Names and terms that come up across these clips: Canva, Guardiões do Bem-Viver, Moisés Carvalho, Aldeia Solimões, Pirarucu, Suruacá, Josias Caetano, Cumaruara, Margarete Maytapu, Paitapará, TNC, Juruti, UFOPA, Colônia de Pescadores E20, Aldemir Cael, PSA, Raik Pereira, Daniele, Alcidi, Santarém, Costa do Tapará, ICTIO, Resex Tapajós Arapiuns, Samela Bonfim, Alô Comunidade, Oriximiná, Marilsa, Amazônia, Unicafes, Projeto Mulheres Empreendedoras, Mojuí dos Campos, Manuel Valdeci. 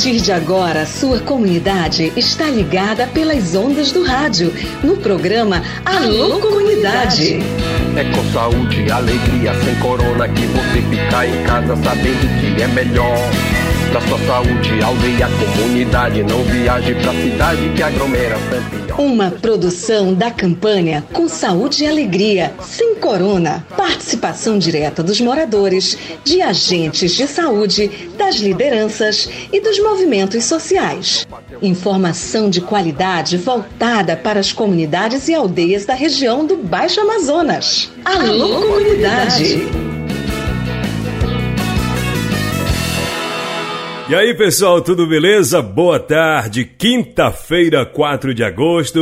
partir de agora, sua comunidade está ligada pelas ondas do rádio, no programa Alô Comunidade. É com saúde e alegria, sem corona, que você fica em casa sabendo que é melhor. Pra sua saúde, aldeia, comunidade, não viaje pra cidade que aglomera sempre. Uma produção da campanha Com Saúde e Alegria, Sem Corona. Participação direta dos moradores, de agentes de saúde, das lideranças e dos movimentos sociais. Informação de qualidade voltada para as comunidades e aldeias da região do Baixo Amazonas. Alô, Comunidade! E aí, pessoal, tudo beleza? Boa tarde, quinta-feira, 4 de agosto.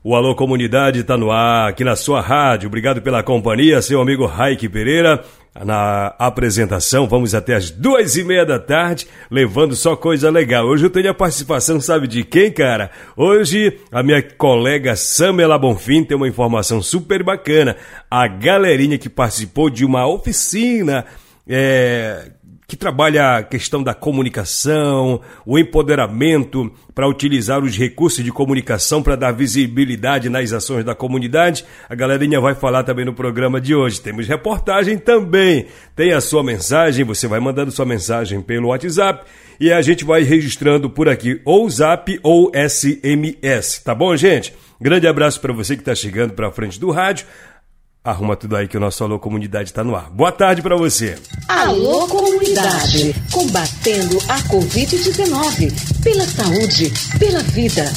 O Alô Comunidade está no ar, aqui na sua rádio. Obrigado pela companhia, seu amigo Raik Pereira. Na apresentação, vamos até as 2:30 da tarde, levando só coisa legal. Hoje eu tenho a participação, sabe de quem, cara? Hoje, a minha colega Samela Bonfim tem uma informação super bacana. A galerinha que participou de uma oficina, que trabalha a questão da comunicação, o empoderamento para utilizar os recursos de comunicação para dar visibilidade nas ações da comunidade. A galerinha vai falar também no programa de hoje. Temos reportagem também. Tem a sua mensagem, você vai mandando sua mensagem pelo WhatsApp e a gente vai registrando por aqui, ou Zap ou SMS, tá bom, gente? Grande abraço para você que está chegando para a frente do rádio. Arruma tudo aí que o nosso Alô Comunidade está no ar. Boa tarde para você. Alô Comunidade, combatendo a Covid-19, pela saúde, pela vida.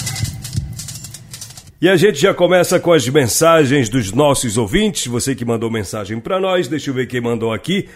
E a gente já começa com as mensagens dos nossos ouvintes. Você que mandou mensagem para nós, deixa eu ver quem mandou aqui.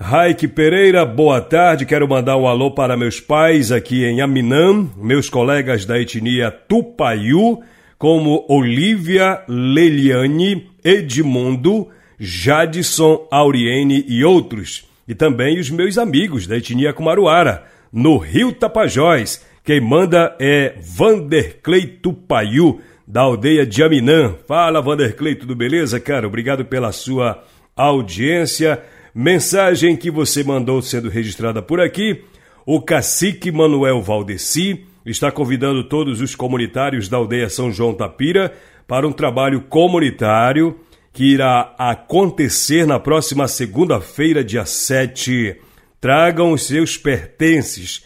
Raik Pereira, boa tarde, quero mandar um alô para meus pais aqui em Aminã, meus colegas da etnia Tupaiú, como Olivia, Leliane, Edmundo, Jadson, Auriene e outros. E também os meus amigos da etnia Cumaruara, no Rio Tapajós. Quem manda é Vandercleyton Tupaiú, da aldeia de Aminã. Fala, Vandercley, tudo beleza, cara? Obrigado pela sua audiência. Mensagem que você mandou sendo registrada por aqui. O cacique Manuel Valdeci está convidando todos os comunitários da aldeia São João Tapira para um trabalho comunitário que irá acontecer na próxima segunda-feira, dia 7. Tragam os seus pertences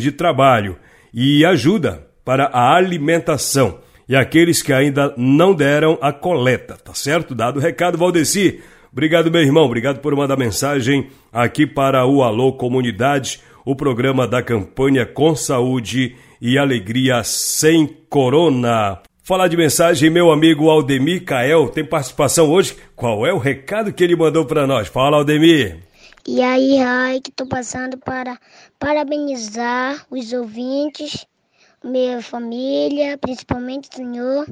de trabalho e ajuda para a alimentação. E aqueles que ainda não deram a coleta, tá certo? Dado o recado, Valdeci. Obrigado, meu irmão. Obrigado por mandar mensagem aqui para o Alô Comunidade, o programa da campanha Com Saúde e Alegria Sem Corona. Falar de mensagem, meu amigo Aldemir Cael tem participação hoje. Qual é o recado que ele mandou para nós? Fala, Aldemir. E aí, Raik, estou passando para parabenizar os ouvintes, minha família, principalmente o senhor.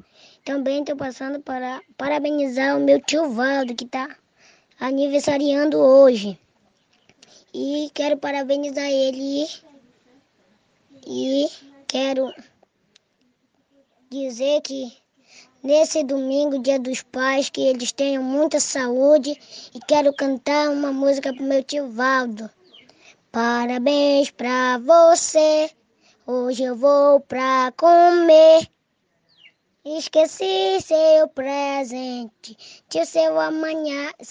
Também estou passando para parabenizar o meu tio Valdo, que está aniversariando hoje. E quero parabenizar ele e quero dizer que nesse domingo, dia dos pais, que eles tenham muita saúde e quero cantar uma música pro meu tio Valdo. Parabéns pra você, hoje eu vou pra comer. Esqueci seu presente, tio, se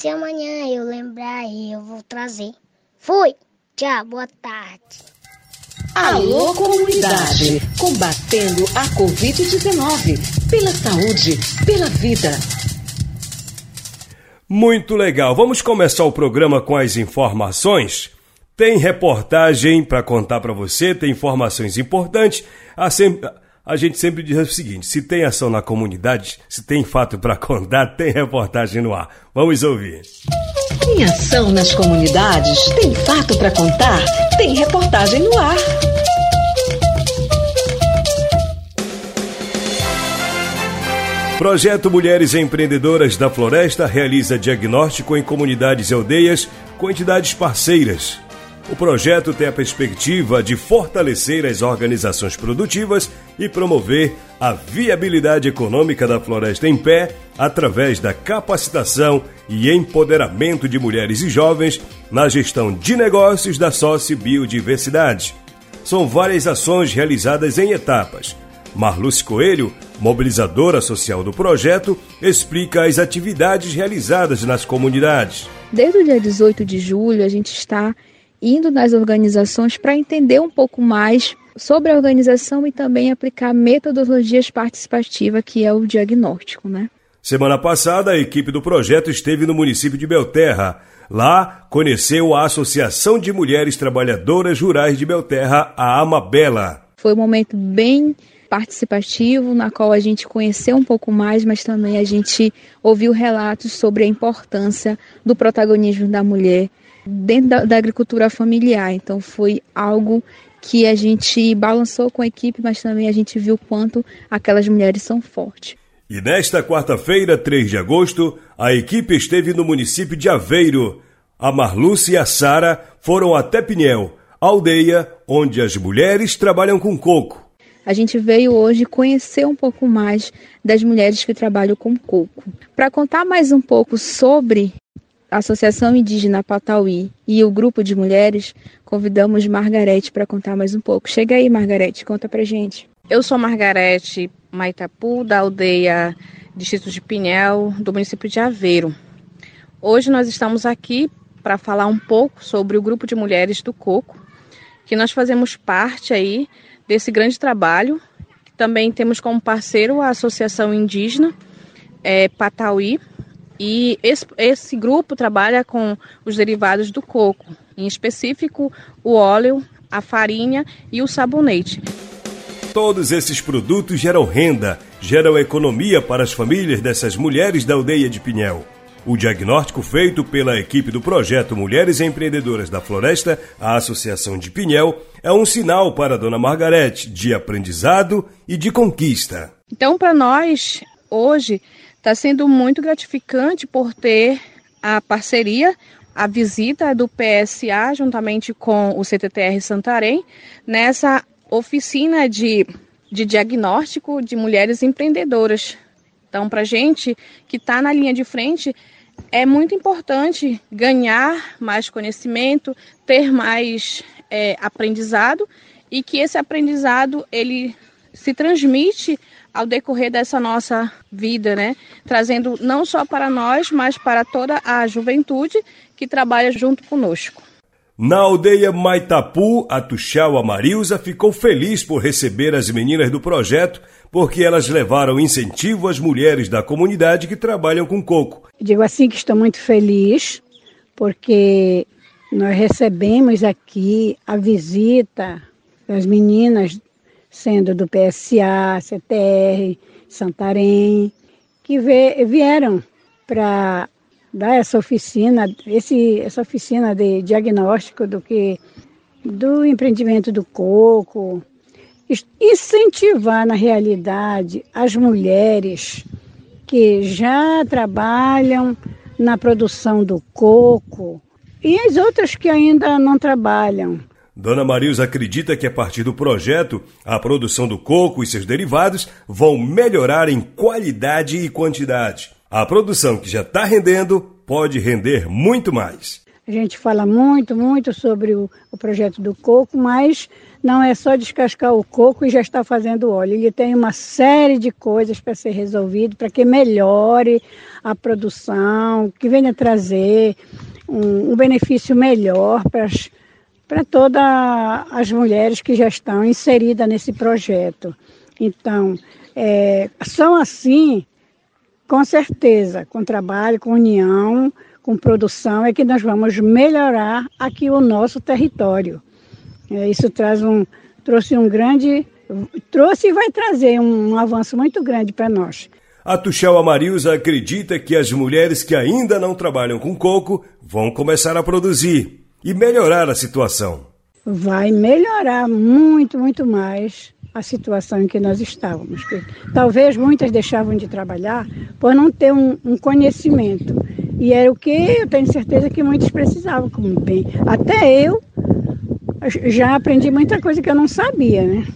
amanhã eu lembrar eu vou trazer. Fui! Tchau, boa tarde. Alô Comunidade, combatendo a Covid-19, pela saúde, pela vida. Muito legal, vamos começar o programa com as informações. Tem reportagem para contar para você, tem informações importantes. A gente sempre diz o seguinte, se tem ação na comunidade, se tem fato para contar, tem reportagem no ar. Vamos ouvir. Tem ação nas comunidades, tem fato para contar, tem reportagem no ar. Projeto Mulheres Empreendedoras da Floresta realiza diagnóstico em comunidades e aldeias com entidades parceiras. O projeto tem a perspectiva de fortalecer as organizações produtivas e promover a viabilidade econômica da floresta em pé através da capacitação e empoderamento de mulheres e jovens na gestão de negócios da sociobiodiversidade, são várias ações realizadas em etapas. Marluce Coelho, mobilizadora social do projeto, explica as atividades realizadas nas comunidades. Desde o dia 18 de julho, a gente está indo nas organizações para entender um pouco mais sobre a organização e também aplicar metodologias participativas, que é o diagnóstico, né? Semana passada, a equipe do projeto esteve no município de Belterra. Lá, conheceu a Associação de Mulheres Trabalhadoras Rurais de Belterra, a Amabela. Foi um momento bem participativo, na qual a gente conheceu um pouco mais, mas também a gente ouviu relatos sobre a importância do protagonismo da mulher dentro da agricultura familiar. Então, foi algo que a gente balançou com a equipe, mas também a gente viu quanto aquelas mulheres são fortes. E nesta quarta-feira, 3 de agosto, a equipe esteve no município de Aveiro. A Marluce e a Sara foram até Pinhel, aldeia onde as mulheres trabalham com coco. A gente veio hoje conhecer um pouco mais das mulheres que trabalham com coco. Para contar mais um pouco sobre a Associação Indígena Patauí e o grupo de mulheres, convidamos Margarete para contar mais um pouco. Chega aí, Margarete, conta pra gente. Eu sou Margarete Maytapu, da aldeia Distrito de Pinhel, do município de Aveiro. Hoje nós estamos aqui para falar um pouco sobre o grupo de mulheres do coco, que nós fazemos parte aí desse grande trabalho. Também temos como parceiro a Associação Indígena Patauí, e esse grupo trabalha com os derivados do coco, em específico o óleo, a farinha e o sabonete. Todos esses produtos geram renda, geram economia para as famílias dessas mulheres da aldeia de Pinhel. O diagnóstico feito pela equipe do projeto Mulheres Empreendedoras da Floresta, a Associação de Pinhel, é um sinal para a dona Margarete de aprendizado e de conquista. Então, para nós, hoje, está sendo muito gratificante por ter a parceria, a visita do PSA juntamente com o CTTR Santarém nessa oficina de diagnóstico de mulheres empreendedoras. Então, para a gente que está na linha de frente, é muito importante ganhar mais conhecimento, ter mais aprendizado, e que esse aprendizado ele se transmite ao decorrer dessa nossa vida, né? Trazendo não só para nós, mas para toda a juventude que trabalha junto conosco. Na aldeia Maytapu, a Tuxaua Marilsa ficou feliz por receber as meninas do projeto, porque elas levaram incentivo às mulheres da comunidade que trabalham com coco. Digo assim que estou muito feliz, porque nós recebemos aqui a visita das meninas, sendo do PSA, CTR, Santarém, que vieram para dar essa oficina de diagnóstico do empreendimento do coco, incentivar na realidade as mulheres que já trabalham na produção do coco e as outras que ainda não trabalham. Dona Marilsa acredita que a partir do projeto, a produção do coco e seus derivados vão melhorar em qualidade e quantidade. A produção que já está rendendo pode render muito mais. A gente fala muito, muito sobre o projeto do coco, mas não é só descascar o coco e já está fazendo óleo. Ele tem uma série de coisas para ser resolvido, para que melhore a produção, que venha trazer um benefício melhor para todas as mulheres que já estão inseridas nesse projeto. Então, são assim. Com certeza, com trabalho, com união, com produção, é que nós vamos melhorar aqui o nosso território. Isso trouxe e vai trazer um avanço muito grande para nós. A Tuxaua Marilsa acredita que as mulheres que ainda não trabalham com coco vão começar a produzir e melhorar a situação. Vai melhorar muito, muito mais a situação em que nós estávamos. Talvez muitas deixavam de trabalhar por não ter um conhecimento. E era o que eu tenho certeza que muitos precisavam, como bem. Até eu já aprendi muita coisa que eu não sabia, né?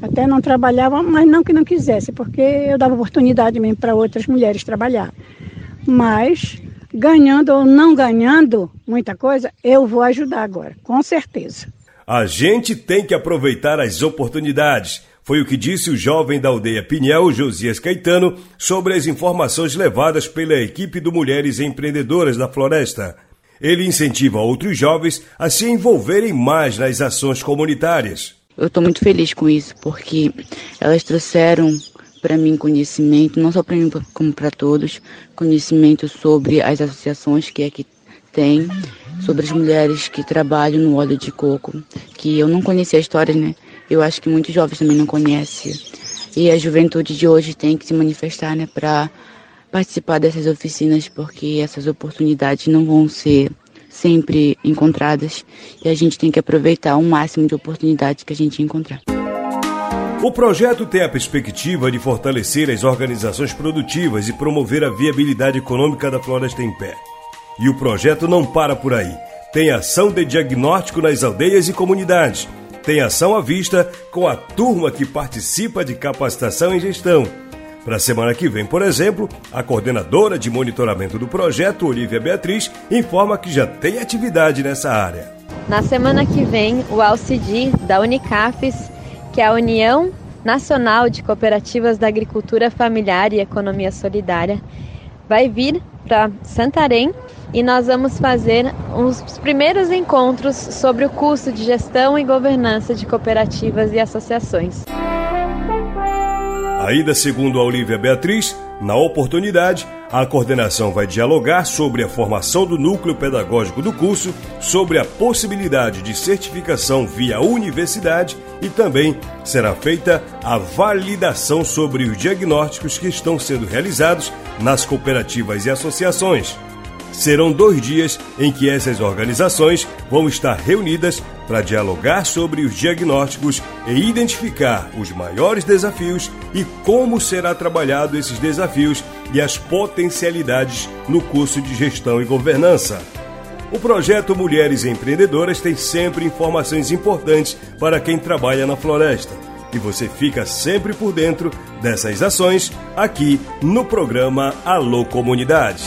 Até não trabalhava, mas não que não quisesse, porque eu dava oportunidade mesmo para outras mulheres trabalhar. Mas, ganhando ou não ganhando muita coisa, eu vou ajudar agora, com certeza. A gente tem que aproveitar as oportunidades. Foi o que disse o jovem da aldeia Pinhel, Josias Caetano, sobre as informações levadas pela equipe do Mulheres Empreendedoras da Floresta. Ele incentiva outros jovens a se envolverem mais nas ações comunitárias. Eu estou muito feliz com isso, porque elas trouxeram para mim conhecimento, não só para mim como para todos, conhecimento sobre as associações que aqui tem, sobre as mulheres que trabalham no óleo de coco, que eu não conhecia a história, né? Eu acho que muitos jovens também não conhecem. E a juventude de hoje tem que se manifestar, né, para participar dessas oficinas, porque essas oportunidades não vão ser sempre encontradas e a gente tem que aproveitar o máximo de oportunidades que a gente encontrar. O projeto tem a perspectiva de fortalecer as organizações produtivas e promover a viabilidade econômica da Floresta em Pé. E o projeto não para por aí. Tem ação de diagnóstico nas aldeias e comunidades. Tem ação à vista com a turma que participa de capacitação em gestão. Para a semana que vem, por exemplo, a coordenadora de monitoramento do projeto, Olivia Beatriz, informa que já tem atividade nessa área. Na semana que vem, o Alcidi, da Unicafes, que é a União Nacional de Cooperativas da Agricultura Familiar e Economia Solidária, vai vir para Santarém e nós vamos fazer os primeiros encontros sobre o curso de gestão e governança de cooperativas e associações. Ainda segundo a Olivia Beatriz, na oportunidade, a coordenação vai dialogar sobre a formação do núcleo pedagógico do curso, sobre a possibilidade de certificação via universidade e também será feita a validação sobre os diagnósticos que estão sendo realizados nas cooperativas e associações. Serão 2 dias em que essas organizações vão estar reunidas para dialogar sobre os diagnósticos e identificar os maiores desafios e como será trabalhado esses desafios e as potencialidades no curso de gestão e governança. O projeto Mulheres Empreendedoras tem sempre informações importantes para quem trabalha na floresta e você fica sempre por dentro dessas ações aqui no programa Alô Comunidade.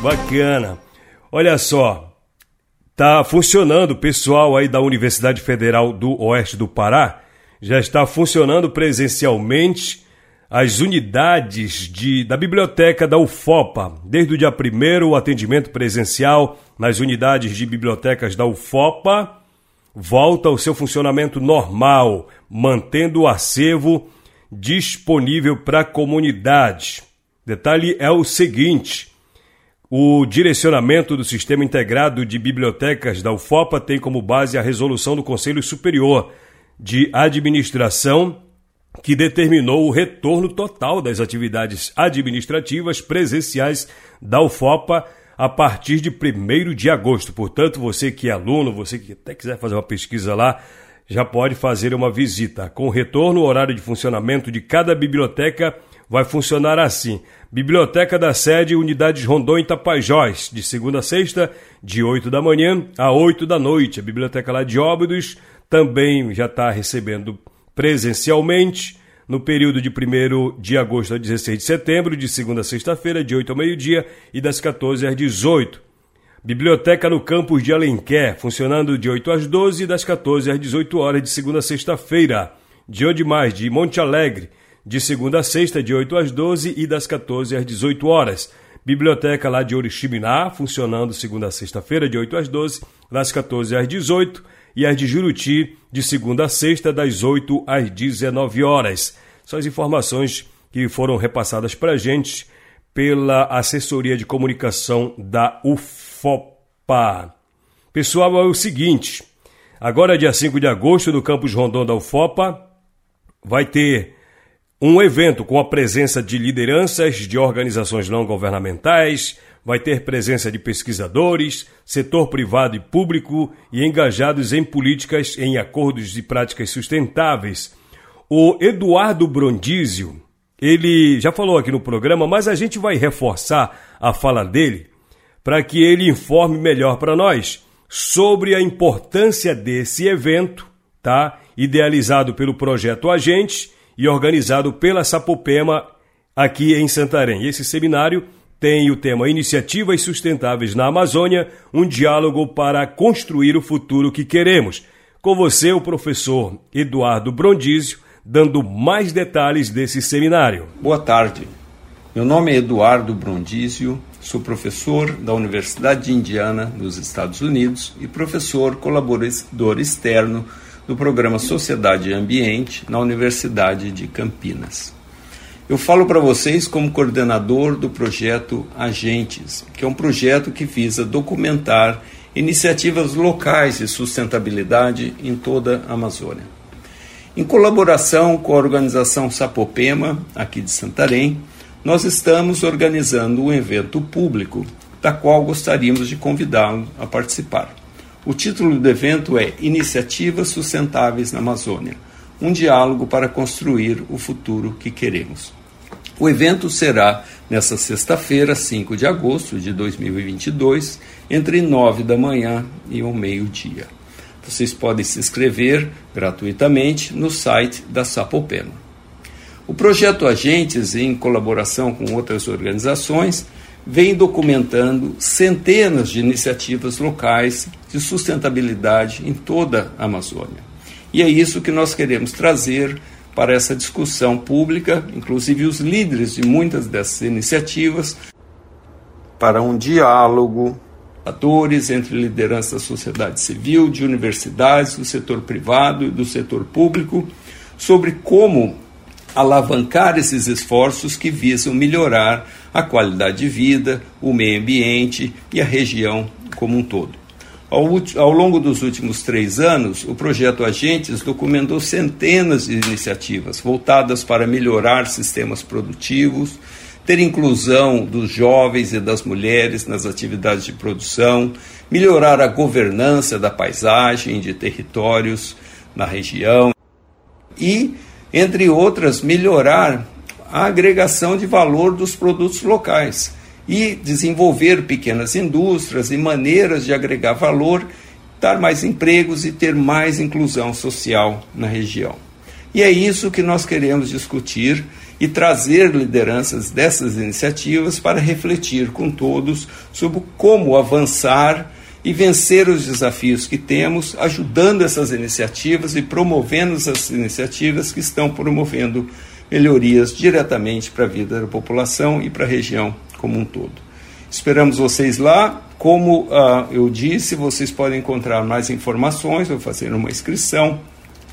Bacana. Olha só, tá funcionando o pessoal aí da Universidade Federal do Oeste do Pará, já está funcionando presencialmente as unidades da biblioteca da UFOPA. Desde o dia 1º, o atendimento presencial nas unidades de bibliotecas da UFOPA volta ao seu funcionamento normal, mantendo o acervo disponível para a comunidade. Detalhe é o seguinte: o direcionamento do Sistema Integrado de Bibliotecas da UFOPA tem como base a resolução do Conselho Superior de Administração, que determinou o retorno total das atividades administrativas presenciais da UFOPA a partir de 1º de agosto. Portanto, você que é aluno, você que até quiser fazer uma pesquisa lá, já pode fazer uma visita. Com o retorno, o horário de funcionamento de cada biblioteca vai funcionar assim: Biblioteca da Sede, Unidades Rondon e Tapajós, de segunda a sexta, de 8 da manhã a 8 da noite. A Biblioteca lá de Óbidos também já está recebendo presencialmente, no período de 1º de agosto a 16 de setembro, de segunda a sexta-feira, de 8 ao meio-dia e das 14 às 18. Biblioteca no Campus de Alenquer, funcionando de 8 às 12 e das 14 às 18 horas, de segunda a sexta-feira. De onde mais? De Monte Alegre, de segunda a sexta, de 8 às 12 e das 14 às 18 horas. Biblioteca lá de Oriximiná, funcionando segunda a sexta-feira, de 8 às 12, das 14 às 18, e as de Juruti, de segunda a sexta, das 8 às 19 horas. São as informações que foram repassadas para a gente pela assessoria de comunicação da UFOPA. Pessoal, é o seguinte: agora, dia 5 de agosto, no campus Rondon da UFOPA, vai ter um evento com a presença de lideranças de organizações não governamentais, vai ter presença de pesquisadores, setor privado e público e engajados em políticas, em acordos e práticas sustentáveis. O Eduardo Brondizio, ele já falou aqui no programa, mas a gente vai reforçar a fala dele para que ele informe melhor para nós sobre a importância desse evento, tá? Idealizado pelo Projeto Agente e organizado pela Sapopema, aqui em Santarém. Esse seminário tem o tema Iniciativas Sustentáveis na Amazônia, um diálogo para construir o futuro que queremos. Com você, o professor Eduardo Brondizio, dando mais detalhes desse seminário. Boa tarde. Meu nome é Eduardo Brondizio, sou professor da Universidade de Indiana, nos Estados Unidos, e professor colaborador externo do programa Sociedade e Ambiente na Universidade de Campinas. Eu falo para vocês como coordenador do projeto Agentes, que é um projeto que visa documentar iniciativas locais de sustentabilidade em toda a Amazônia. Em colaboração com a organização Sapopema, aqui de Santarém, nós estamos organizando um evento público, da qual gostaríamos de convidá-lo a participar. O título do evento é Iniciativas Sustentáveis na Amazônia, um diálogo para construir o futuro que queremos. O evento será nesta sexta-feira, 5 de agosto de 2022, entre 9 da manhã e ao meio-dia. Vocês podem se inscrever gratuitamente no site da Sapopema. O projeto Agentes, em colaboração com outras organizações, vem documentando centenas de iniciativas locais de sustentabilidade em toda a Amazônia. E é isso que nós queremos trazer para essa discussão pública, inclusive os líderes de muitas dessas iniciativas, para um diálogo atores entre lideranças da sociedade civil, de universidades, do setor privado e do setor público, sobre como alavancar esses esforços que visam melhorar a qualidade de vida, o meio ambiente e a região como um todo. Ao longo dos últimos 3 anos, o projeto Agentes documentou centenas de iniciativas voltadas para melhorar sistemas produtivos, ter inclusão dos jovens e das mulheres nas atividades de produção, melhorar a governança da paisagem, de territórios na região e, entre outras, melhorar a agregação de valor dos produtos locais, e desenvolver pequenas indústrias e maneiras de agregar valor, dar mais empregos e ter mais inclusão social na região. E é isso que nós queremos discutir e trazer lideranças dessas iniciativas para refletir com todos sobre como avançar e vencer os desafios que temos, ajudando essas iniciativas e promovendo essas iniciativas que estão promovendo melhorias diretamente para a vida da população e para a região como um todo. Esperamos vocês lá. Como eu disse, vocês podem encontrar mais informações ou fazer uma inscrição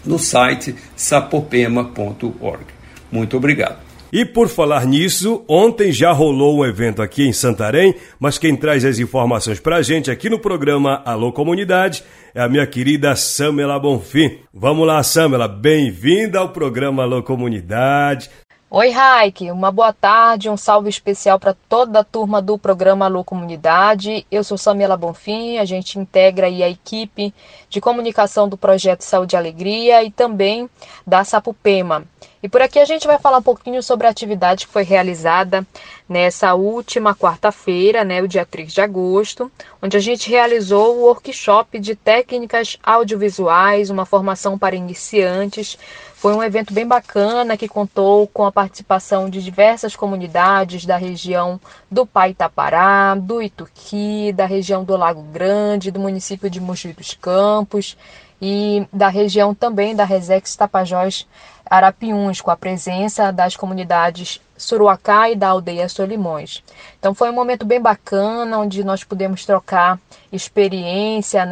no site sapopema.org. Muito obrigado. E por falar nisso, ontem já rolou um evento aqui em Santarém, mas quem traz as informações para a gente aqui no programa Alô Comunidade é a minha querida Samela Bonfim. Vamos lá, Samela, bem-vinda ao programa Alô Comunidade. Oi, Raik, uma boa tarde, um salve especial para toda a turma do programa Alô Comunidade. Eu sou Samela Bonfim, a gente integra aí a equipe de comunicação do Projeto Saúde e Alegria e também da Sapopema. E por aqui a gente vai falar um pouquinho sobre a atividade que foi realizada nessa última quarta-feira, o dia 3 de agosto, onde a gente realizou o workshop de técnicas audiovisuais, uma formação para iniciantes. Foi um evento bem bacana que contou com a participação de diversas comunidades da região do Paitapará, do Ituqui, da região do Lago Grande, do município de Mojuí dos Campos e da região também da Resex Tapajós Arapiuns, com a presença das comunidades Suruacá e da Aldeia Solimões. Então foi um momento bem bacana, onde nós pudemos trocar experiência,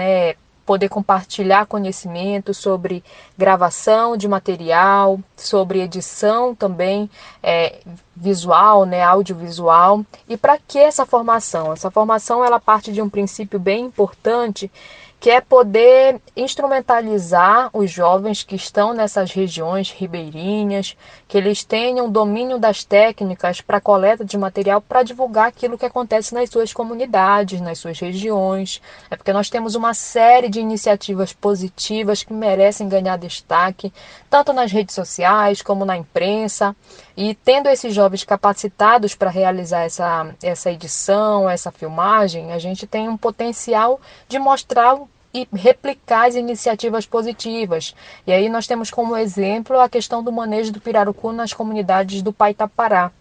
poder compartilhar conhecimento sobre gravação de material, sobre edição também visual, audiovisual. E para que essa formação? Essa formação ela parte de um princípio bem importante, que é poder instrumentalizar os jovens que estão nessas regiões ribeirinhas, que eles tenham domínio das técnicas para coleta de material, para divulgar aquilo que acontece nas suas comunidades, nas suas regiões. É porque nós temos uma série de iniciativas positivas que merecem ganhar destaque, tanto nas redes sociais como na imprensa. E tendo esses jovens capacitados para realizar essa edição, essa filmagem, a gente tem um potencial de mostrar e replicar as iniciativas positivas. E aí nós temos como exemplo a questão do manejo do pirarucu nas comunidades do Paitapará,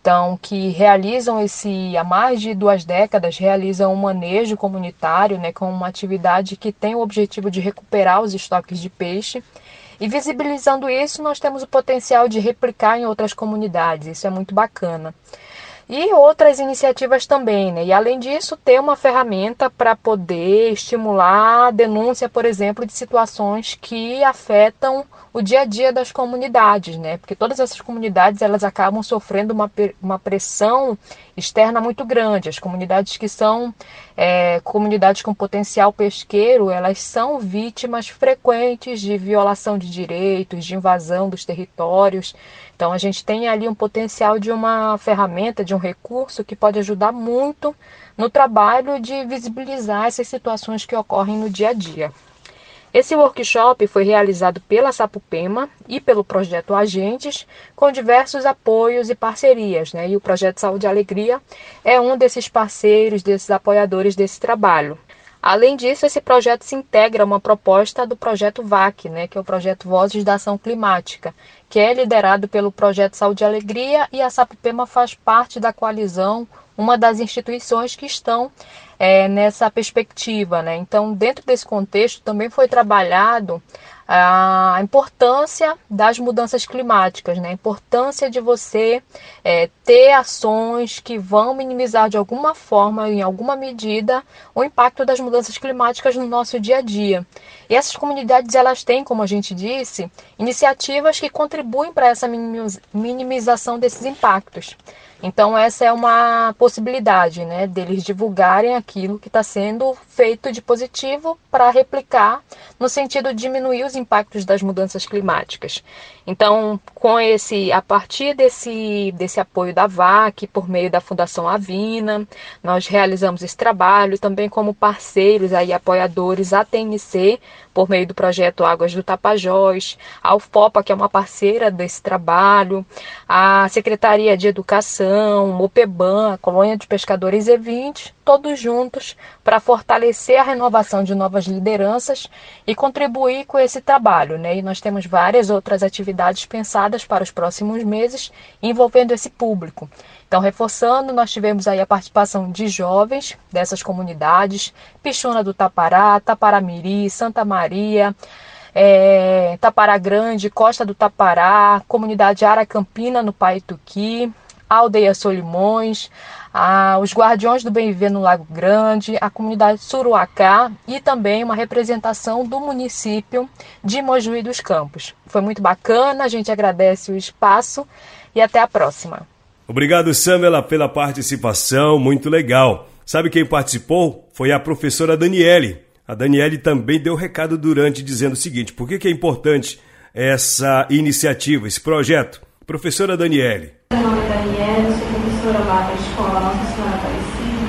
então, que realizam há mais de 2 décadas, realizam um manejo comunitário, né, com uma atividade que tem o objetivo de recuperar os estoques de peixe. E visibilizando isso, nós temos o potencial de replicar em outras comunidades. Isso é muito bacana. E outras iniciativas também, né? E além disso, ter uma ferramenta para poder estimular a denúncia, por exemplo, de situações que afetam o dia a dia das comunidades, né? Porque todas essas comunidades, elas acabam sofrendo uma pressão externa muito grande. As comunidades que são comunidades com potencial pesqueiro, elas são vítimas frequentes de violação de direitos, de invasão dos territórios. Então, a gente tem ali um potencial de uma ferramenta, de um recurso que pode ajudar muito no trabalho de visibilizar essas situações que ocorrem no dia a dia. Esse workshop foi realizado pela Sapopema e pelo Projeto Agentes, com diversos apoios e parcerias, né? E o Projeto Saúde e Alegria é um desses parceiros, desses apoiadores desse trabalho. Além disso, esse projeto se integra a uma proposta do Projeto VAC, né, que é o Projeto Vozes da Ação Climática, que é liderado pelo Projeto Saúde e Alegria, e a Sapopema faz parte da coalizão, uma das instituições que estão nessa perspectiva, né? Então, dentro desse contexto, também foi trabalhado a importância das mudanças climáticas, né? A importância de você ter ações que vão minimizar de alguma forma, em alguma medida, o impacto das mudanças climáticas no nosso dia a dia. E essas comunidades, elas têm, como a gente disse, iniciativas que contribuem para essa minimização desses impactos. Então, essa é uma possibilidade, né, deles divulgarem aquilo que está sendo feito de positivo para replicar no sentido de diminuir os impactos das mudanças climáticas. Então, a partir desse apoio da VAC, por meio da Fundação Avina, nós realizamos esse trabalho também como parceiros e apoiadores a TNC, por meio do projeto Águas do Tapajós, a UFOPA, que é uma parceira desse trabalho, a Secretaria de Educação, o PEBAN, a Colônia de Pescadores E20, todos juntos para fortalecer a renovação de novas lideranças e contribuir com esse trabalho, né? E nós temos várias outras atividades pensadas para os próximos meses envolvendo esse público. Então, reforçando, nós tivemos aí a participação de jovens dessas comunidades, Pixuna do Tapará, Taparamiri, Santa Maria, Tapará Grande, Costa do Tapará, comunidade Aracampina no Paituqui, Aldeia Solimões, os Guardiões do Bem-Viver no Lago Grande, a comunidade Suruacá e também uma representação do município de Mojuí dos Campos. Foi muito bacana, a gente agradece o espaço e até a próxima. Obrigado, Samela, pela participação, muito legal. Sabe quem participou? Foi a professora Daniele. A Daniele também deu recado dizendo o seguinte: por que é importante essa iniciativa, esse projeto? Professora Daniele. Meu nome é Daniele, sou professora lá da escola Nossa Senhora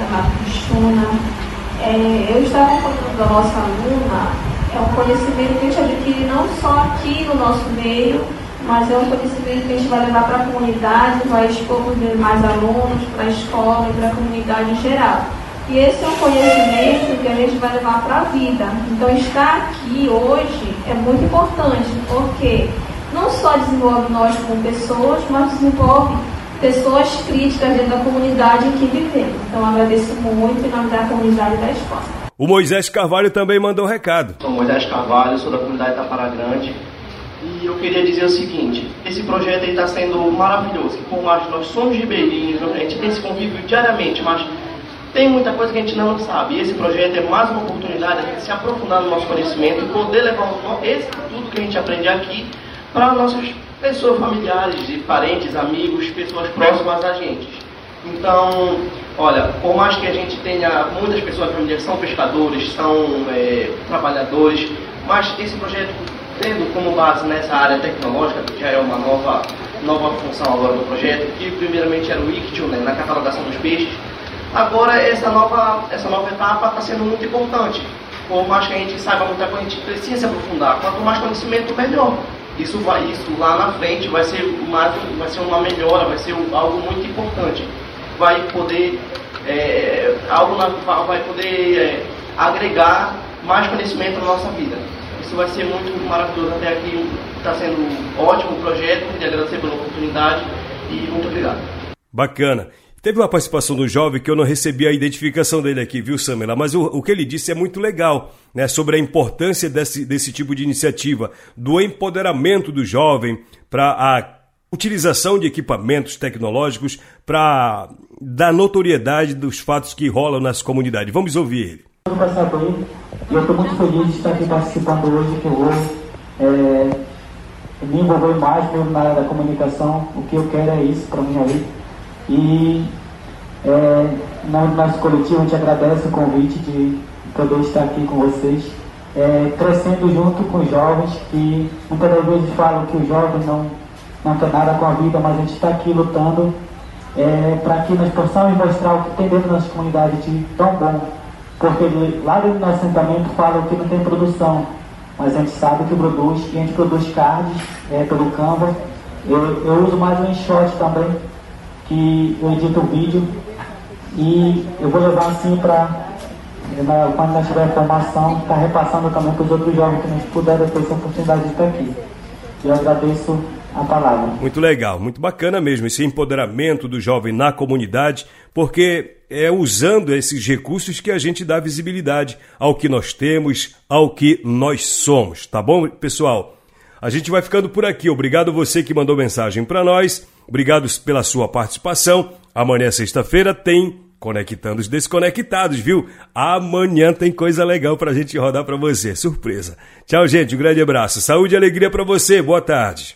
Aparecida, lá do Pixuna. Eu estava contando da nossa aluna, um conhecimento que a gente adquire não só aqui no nosso meio, mas é um conhecimento que a gente vai levar para a comunidade, vai expor para os demais alunos, para a escola e para a comunidade em geral. E esse é um conhecimento que a gente vai levar para a vida. Então, estar aqui hoje é muito importante, porque não só desenvolve nós como pessoas, mas desenvolve pessoas críticas dentro da comunidade em que vivemos. Então, agradeço muito em nome da comunidade da escola. O Moisés Carvalho também mandou um recado. Sou Moisés Carvalho, sou da comunidade Tapará Grande. E eu queria dizer o seguinte: esse projeto está sendo maravilhoso, que por mais que nós somos ribeirinhos, a gente tem esse convívio diariamente, mas tem muita coisa que a gente não sabe. E esse projeto é mais uma oportunidade de se aprofundar no nosso conhecimento e poder levar tudo que a gente aprende aqui para nossas pessoas familiares, parentes, amigos, pessoas próximas a gente. Então, olha, por mais que a gente tenha muitas pessoas familiares, são pescadores, são trabalhadores, mas esse projeto, tendo como base nessa área tecnológica, que já é uma nova função agora do projeto, que primeiramente era o ICTIO, né, na catalogação dos peixes, agora essa nova etapa está sendo muito importante. Por mais que a gente saiba muita coisa, a gente precisa se aprofundar. Quanto mais conhecimento, melhor. Isso lá na frente vai ser uma melhora, vai ser algo muito importante. Vai poder agregar mais conhecimento na nossa vida. Isso vai ser muito maravilhoso. Até aqui está sendo um ótimo projeto, e agradecer pela oportunidade e muito obrigado. Bacana. Teve uma participação do jovem que eu não recebi a identificação dele aqui, viu, Samela? Mas o que ele disse é muito legal, né? Sobre a importância desse tipo de iniciativa, do empoderamento do jovem para a utilização de equipamentos tecnológicos para dar notoriedade dos fatos que rolam nas comunidades. Vamos ouvir ele. Eu sou Patauí e eu estou muito feliz de estar aqui participando hoje, que eu me envolver mais mesmo na área da comunicação. O que eu quero é isso para minha vida. E no nosso coletivo, a gente agradece o convite de poder estar aqui com vocês, crescendo junto com os jovens, que muitas das vezes falam que os jovens não tem nada com a vida, mas a gente está aqui lutando para que nós possamos mostrar o que tem dentro da nossa comunidade de tão bom. Porque lá dentro do nosso assentamento falam que não tem produção, mas a gente sabe que produz, e a gente produz cards pelo Canva. Eu uso mais um shot também, que eu edito o vídeo, e eu vou levar assim para, quando nós tiver formação, tá repassando também para os outros jovens que não puderam ter essa oportunidade de estar aqui. Eu agradeço a palavra. Muito legal, muito bacana mesmo esse empoderamento do jovem na comunidade, porque é usando esses recursos que a gente dá visibilidade ao que nós temos, ao que nós somos, tá bom, pessoal? A gente vai ficando por aqui. Obrigado você que mandou mensagem para nós. Obrigado pela sua participação. Amanhã, sexta-feira, tem Conectando os Desconectados, viu? Amanhã tem coisa legal pra gente rodar pra você. Surpresa. Tchau, gente. Um grande abraço. Saúde e alegria pra você. Boa tarde.